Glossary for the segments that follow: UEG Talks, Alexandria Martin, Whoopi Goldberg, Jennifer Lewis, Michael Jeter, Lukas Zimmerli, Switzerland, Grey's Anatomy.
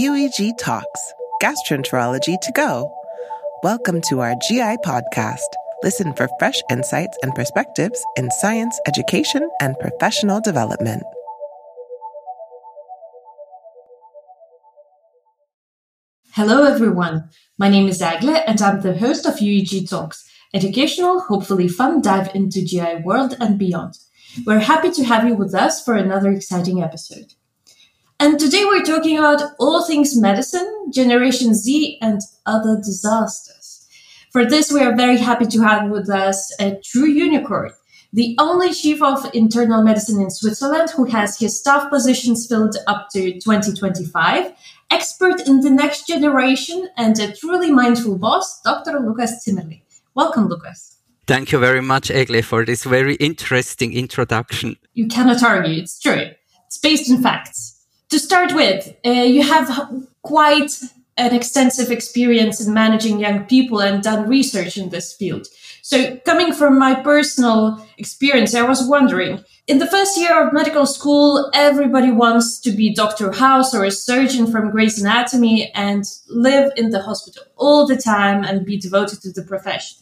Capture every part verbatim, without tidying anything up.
U E G Talks, Gastroenterology to Go. Welcome to our G I podcast. Listen for fresh insights and perspectives in science, education, and professional development. Hello, everyone. My name is Agle, and I'm the host of U E G Talks, educational, hopefully fun dive into G I world and beyond. We're happy to have you with us for another exciting episode. And today we're talking about all things medicine, Generation Z, and other disasters. For this, we are very happy to have with us a true unicorn, the only chief of internal medicine in Switzerland who has his staff positions filled up to twenty twenty-five, expert in the next generation, and a truly mindful boss, Doctor Lukas Zimmerli. Welcome, Lukas. Thank you very much, Egle, for this very interesting introduction. You cannot argue, it's true. It's based on facts. To start with, uh, you have quite an extensive experience in managing young people and done research in this field. So coming from my personal experience, I was wondering, in the first year of medical school, everybody wants to be Doctor House or a surgeon from Grey's Anatomy and live in the hospital all the time and be devoted to the profession.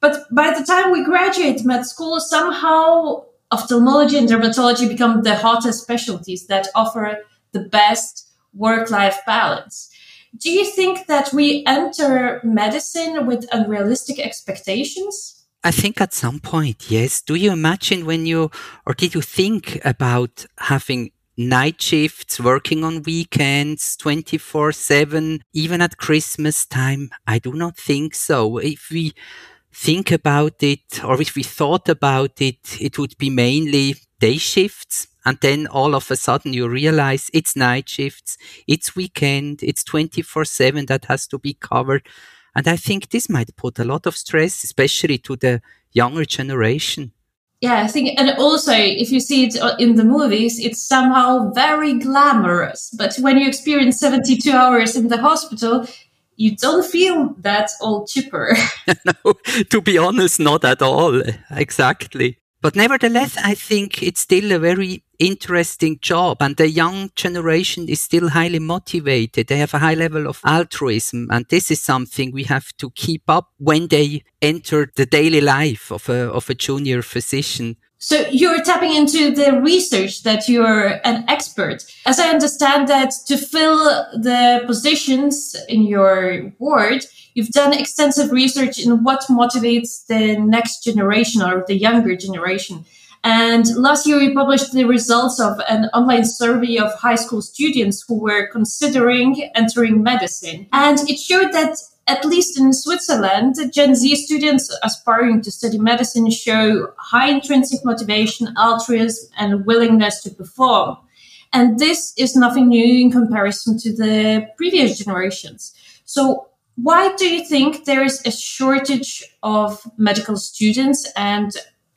But by the time we graduate med school, somehow ophthalmology and dermatology become the hottest specialties that offer the best work-life balance. Do you think that we enter medicine with unrealistic expectations? I think at some point, yes. Do you imagine when you, or did you think about having night shifts, working on weekends, twenty-four seven, even at Christmas time? I do not think so. If we think about it, or if we thought about it, it would be mainly day shifts. And then all of a sudden you realize it's night shifts, it's weekend, it's twenty-four seven that has to be covered. And I think this might put a lot of stress, especially to the younger generation. Yeah, I think, and also if you see it in the movies, it's somehow very glamorous. But when you experience seventy-two hours in the hospital, you don't feel that all cheaper. No, to be honest, not at all. Exactly. But nevertheless, I think it's still a very interesting job and the young generation is still highly motivated. They have a high level of altruism and this is something we have to keep up when they enter the daily life of a, of a junior physician. So you're tapping into the research that you're an expert. As I understand that to fill the positions in your ward, you've done extensive research in what motivates the next generation or the younger generation. And last year, we published the results of an online survey of high school students who were considering entering medicine. And it showed that at least in Switzerland, Gen Z students aspiring to study medicine show high intrinsic motivation, altruism, and willingness to perform. And this is nothing new in comparison to the previous generations. So why do you think there is a shortage of medical students and,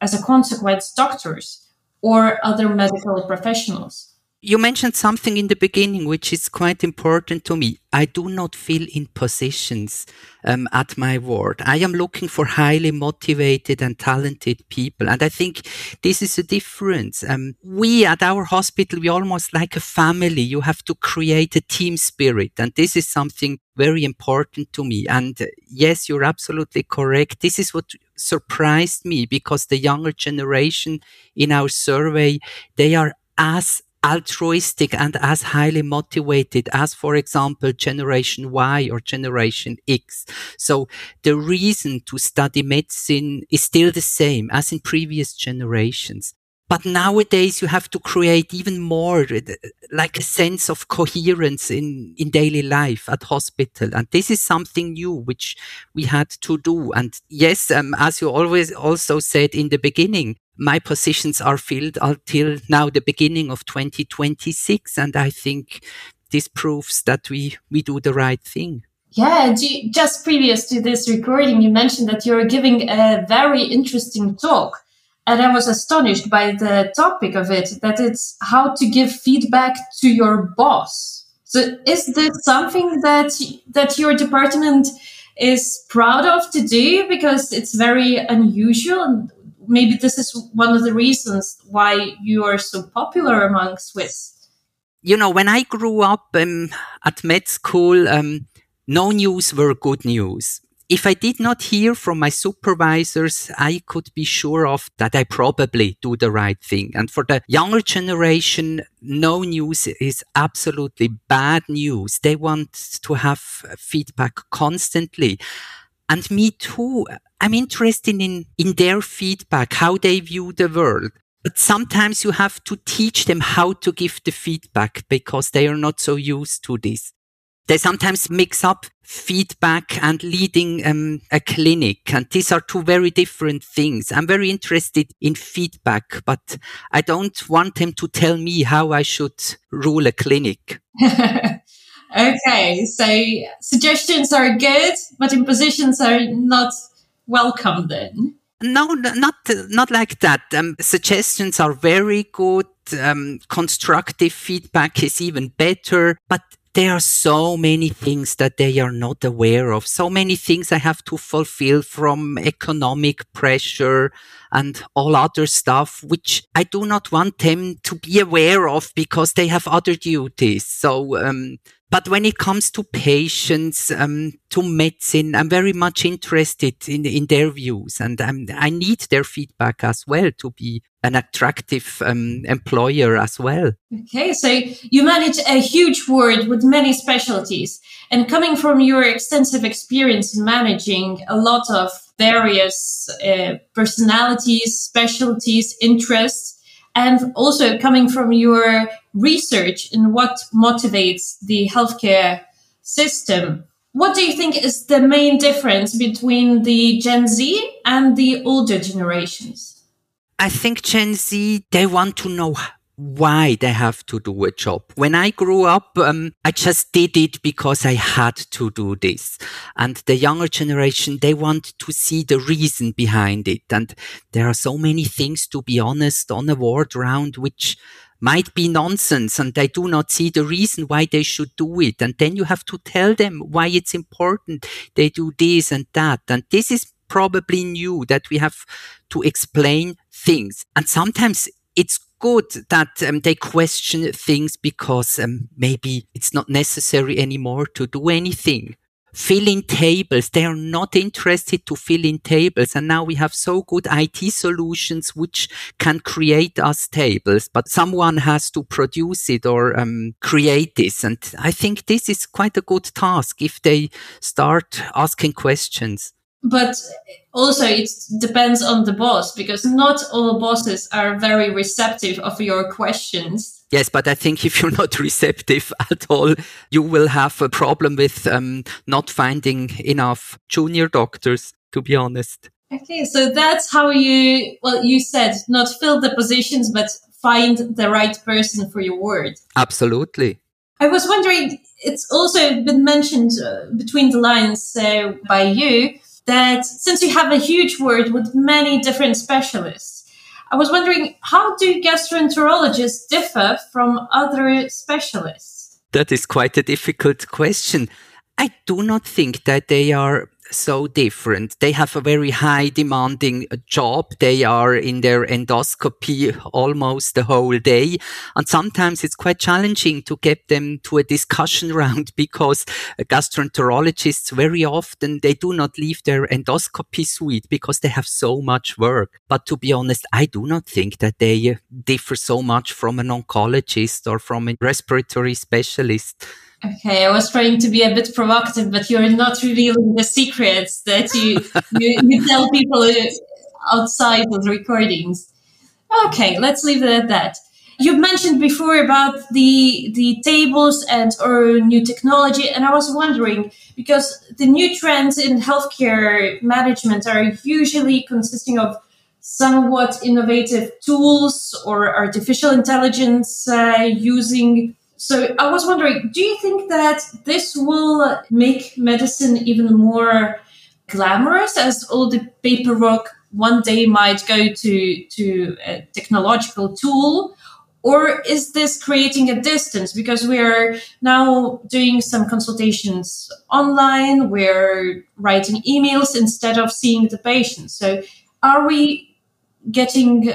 as a consequence, doctors or other medical professionals? You mentioned something in the beginning, which is quite important to me. I do not fill in positions um, at my ward. I am looking for highly motivated and talented people. And I think this is a difference. Um, we at our hospital, we almost like a family. You have to create a team spirit. And this is something very important to me. And uh, yes, you're absolutely correct. This is what surprised me because the younger generation in our survey, they are as altruistic and as highly motivated as, for example, Generation Y or Generation X. So the reason to study medicine is still the same as in previous generations. But nowadays you have to create even more like a sense of coherence in, in daily life at hospital. And this is something new, which we had to do. And yes, um, as you always also said in the beginning, my positions are filled until now the beginning of twenty twenty-six. And I think this proves that we, we do the right thing. Yeah, you, just previous to this recording, you mentioned that you're giving a very interesting talk. And I was astonished by the topic of it, that it's how to give feedback to your boss. So is this something that that your department is proud of to do? Because it's very unusual and maybe this is one of the reasons why you are so popular among Swiss. you know, when I grew up um, at med school, um, no news were good news. If I did not hear from my supervisors, I could be sure of that I probably do the right thing. And for the younger generation, no news is absolutely bad news. They want to have feedback constantly. And me too. I'm interested in, in their feedback, how they view the world. But sometimes you have to teach them how to give the feedback because they are not so used to this. They sometimes mix up feedback and leading um, a clinic. And these are two very different things. I'm very interested in feedback, but I don't want them to tell me how I should rule a clinic. Okay, so suggestions are good, but impositions are not welcome then. No, not not like that. Um, suggestions are very good. Um, constructive feedback is even better. But there are so many things that they are not aware of. So many things I have to fulfill, from economic pressure and all other stuff, which I do not want them to be aware of because they have other duties. So, um, but when it comes to patients, um, to medicine, I'm very much interested in, in their views, and um, I need their feedback as well to be an attractive um, employer as well. Okay, so you manage a huge ward with many specialties, and coming from your extensive experience in managing a lot of various uh, personalities, specialties, interests, and also coming from your research in what motivates the healthcare system, what do you think is the main difference between the Gen Z and the older generations? I think Gen Z, they want to know why they have to do a job. When I grew up, um, I just did it because I had to do this. And the younger generation, they want to see the reason behind it. And there are so many things, to be honest, on a ward round, which might be nonsense, and they do not see the reason why they should do it. And then you have to tell them why it's important they do this and that. And this is probably new, that we have to explain things. And sometimes it's good that um, they question things because um, maybe it's not necessary anymore to do anything. Filling tables. They are not interested to fill in tables. And now we have so good I T solutions which can create us tables, but someone has to produce it or um, create this. And I think this is quite a good task if they start asking questions. But also it depends on the boss, because not all bosses are very receptive of your questions. Yes, but I think if you're not receptive at all, you will have a problem with um, not finding enough junior doctors, to be honest. Okay, so that's how you, well, you said not fill the positions, but find the right person for your ward. Absolutely. I was wondering, it's also been mentioned uh, between the lines uh, by you that since you have a huge ward with many different specialists, I was wondering, how do gastroenterologists differ from other specialists? That is quite a difficult question. I do not think that they are so different. They have a very high demanding job. They are in their endoscopy almost the whole day. And sometimes it's quite challenging to get them to a discussion round, because gastroenterologists very often, they do not leave their endoscopy suite because they have so much work. But to be honest, I do not think that they differ so much from an oncologist or from a respiratory specialist. Okay, I was trying to be a bit provocative, but you're not revealing the secrets that you, you, you tell people outside of the recordings. Okay, let's leave it at that. You mentioned before about the the tables and or new technology, and I was wondering, because the new trends in healthcare management are usually consisting of somewhat innovative tools or artificial intelligence uh, using. So I was wondering, do you think that this will make medicine even more glamorous, as all the paperwork one day might go to, to a technological tool? Or is this creating a distance? Because we are now doing some consultations online, we're writing emails instead of seeing the patient. So are we getting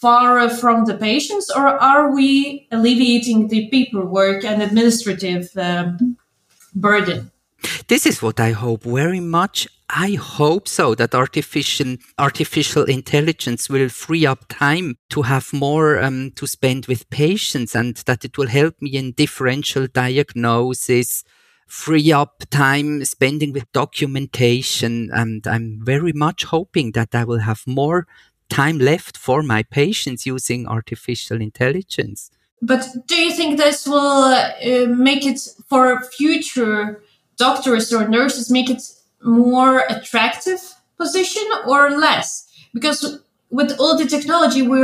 far from the patients, or are we alleviating the paperwork and administrative uh, burden? This is what I hope very much. I hope so, that artificial artificial intelligence will free up time to have more um, to spend with patients, and that it will help me in differential diagnosis, free up time spending with documentation. And I'm very much hoping that I will have more time left for my patients using artificial intelligence. But do you think this will uh, make it for future doctors or nurses, make it more attractive position or less? Because with all the technology, we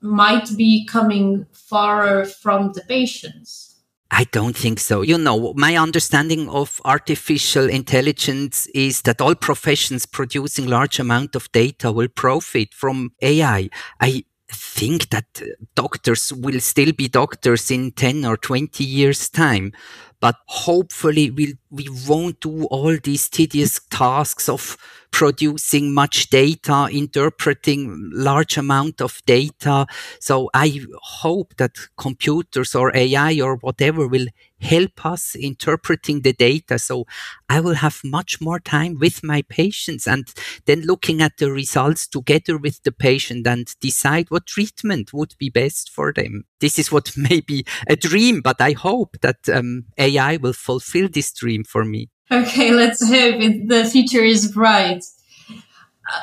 might be coming far from the patients. I don't think so. You know, my understanding of artificial intelligence is that all professions producing large amount of data will profit from A I. I think that doctors will still be doctors in ten or twenty years' time. But hopefully we'll, we won't do all these tedious tasks of producing much data, interpreting large amount of data. So I hope that computers or A I or whatever will help us interpreting the data. So I will have much more time with my patients and then looking at the results together with the patient and decide what treatment would be best for them. This is what may be a dream, but I hope that um, A I will fulfill this dream for me. Okay, let's hope it, the future is bright.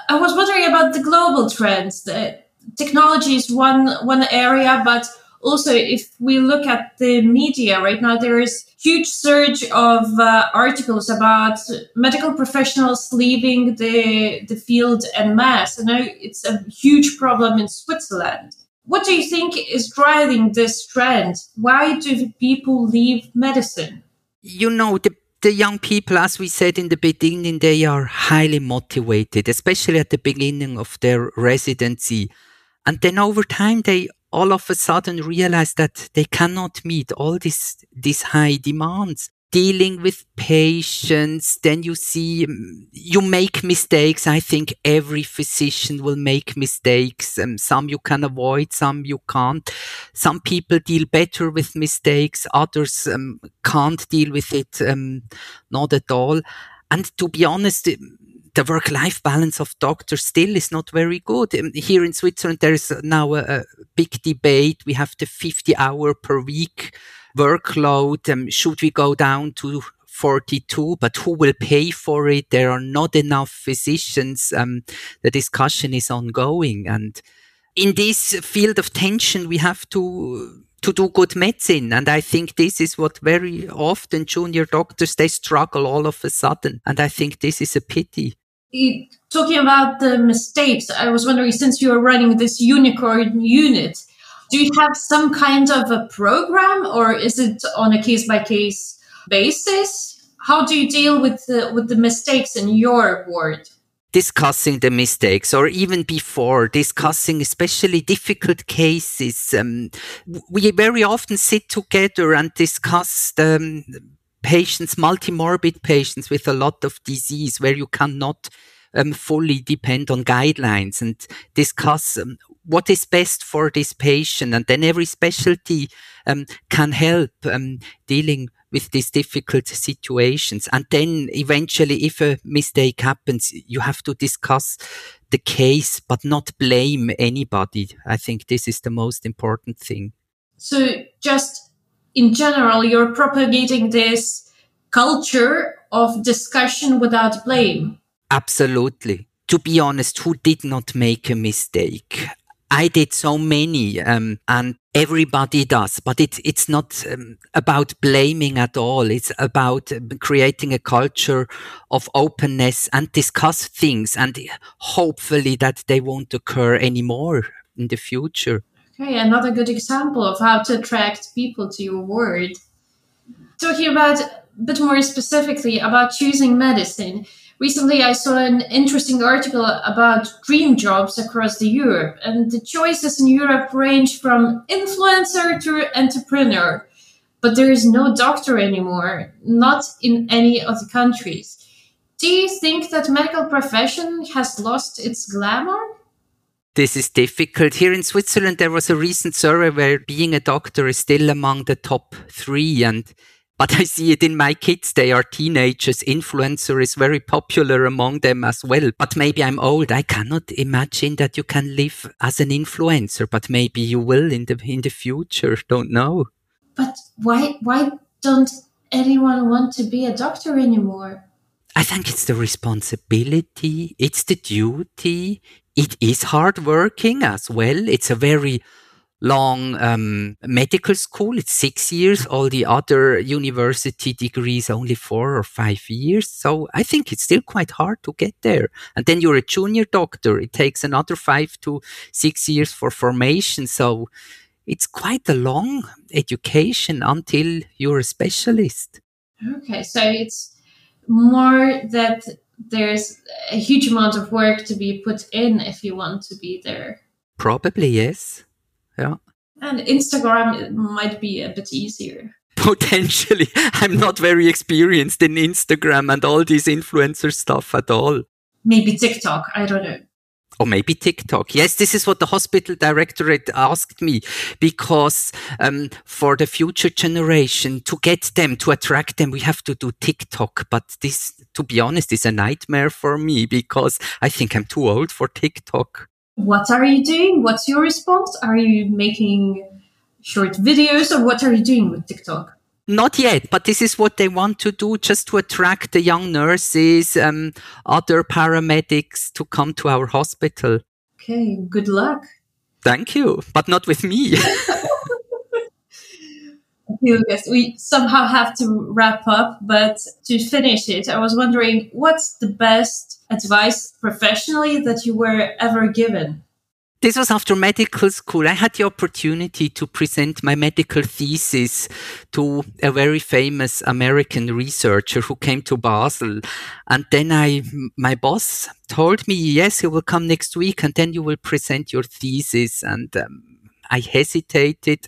I was wondering about the global trends. The technology is one, one area, but also, if we look at the media right now, there is huge surge of uh, articles about medical professionals leaving the, the field en masse. I know it's a huge problem in Switzerland. What do you think is driving this trend? Why do people leave medicine? You know, the The young people, as we said in the beginning, they are highly motivated, especially at the beginning of their residency. And then over time, they all of a sudden realize that they cannot meet all these these high demands. Dealing with patients, then you see, you make mistakes. I think every physician will make mistakes. Um, some you can avoid, some you can't. Some people deal better with mistakes, others um, can't deal with it, um, not at all. And to be honest, the work-life balance of doctors still is not very good. Here in Switzerland, there is now a, a big debate. We have the fifty hour per week workload. Um, should we go down to forty-two? But who will pay for it? There are not enough physicians. Um, the discussion is ongoing. And in this field of tension, we have to to do good medicine. And I think this is what very often junior doctors, they struggle all of a sudden. And I think this is a pity. It, talking about the mistakes, I was wondering, since you are running this unicorn unit, do you have some kind of a program, or is it on a case-by-case basis? How do you deal with the, with the mistakes in your ward? Discussing the mistakes, or even before, discussing especially difficult cases. Um, we very often sit together and discuss the um, patients, multimorbid patients with a lot of disease where you cannot um, fully depend on guidelines, and discuss um, what is best for this patient. And then every specialty um, can help um, dealing with these difficult situations. And then eventually, if a mistake happens, you have to discuss the case, but not blame anybody. I think this is the most important thing. So just in general, you're propagating this culture of discussion without blame. Absolutely. To be honest, who did not make a mistake? I did so many, um, and everybody does, but it, it's not um, about blaming at all. It's about um, creating a culture of openness and discuss things, and hopefully that they won't occur anymore in the future. Okay, another good example of how to attract people to your ward. Talking about a bit more specifically about choosing medicine. Recently, I saw an interesting article about dream jobs across the Europe, and the choices in Europe range from influencer to entrepreneur. But there is no doctor anymore, not in any of the countries. Do you think that medical profession has lost its glamour? this is difficult. Here in Switzerland, there was a recent survey where being a doctor is still among the top three. And But I see it in my kids. They are teenagers. Influencer is very popular among them as well. But maybe I'm old. I cannot imagine that you can live as an influencer, but maybe you will in the in the future. Don't know. But why why don't anyone want to be a doctor anymore? I think it's the responsibility. It's the duty. It is hard working as well. It's a very long um, medical school. It's six years. All the other university degrees only four or five years. So I think it's still quite hard to get there. And then you're a junior doctor. It takes another five to six years for formation. So it's quite a long education until you're a specialist. Okay. So it's more that there's a huge amount of work to be put in if you want to be there. Probably, yes. Yeah. And Instagram might be a bit easier. Potentially. I'm not very experienced in Instagram and all these influencer stuff at all. Maybe TikTok. I don't know. Or maybe TikTok. Yes, this is what the hospital directorate asked me, because um, for the future generation, to get them, to attract them, we have to do TikTok. But this, to be honest, is a nightmare for me because I think I'm too old for TikTok. What are you doing? What's your response? Are you making short videos or what are you doing with TikTok? Not yet, but this is what they want to do, just to attract the young nurses, um, other paramedics to come to our hospital. Okay, good luck. Thank you, but not with me. Okay, Lukas, we somehow have to wrap up, but to finish it, I was wondering, what's the best advice professionally that you were ever given? This was after medical school. I had the opportunity to present my medical thesis to a very famous American researcher who came to Basel. And then I, my boss told me, yes, he will come next week and then you will present your thesis. And um, I hesitated.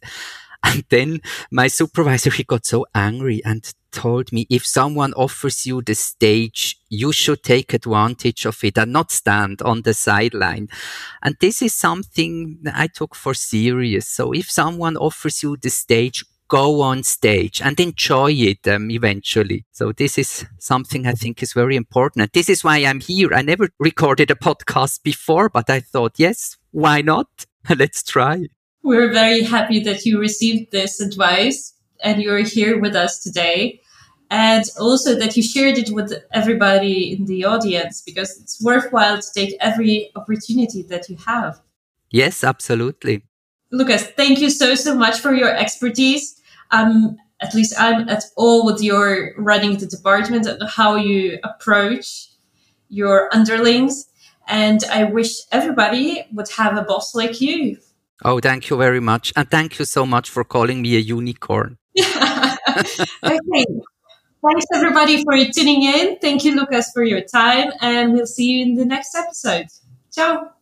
And then my supervisor, he got so angry and told me, if someone offers you the stage, you should take advantage of it and not stand on the sideline. And this is something I took for serious. So if someone offers you the stage, go on stage and enjoy it um, eventually. So this is something I think is very important. And this is why I'm here. I never recorded a podcast before, but I thought, yes, why not? Let's try. We're very happy that you received this advice and you're here with us today. And also that you shared it with everybody in the audience, because it's worthwhile to take every opportunity that you have. Yes, absolutely. Lukas, thank you so, so much for your expertise. Um, at least I'm at all with your running the department and how you approach your underlings. And I wish everybody would have a boss like you. Oh, thank you very much. And thank you so much for calling me a unicorn. Okay. Thanks, everybody, for tuning in. Thank you, Lukas, for your time. And we'll see you in the next episode. Ciao.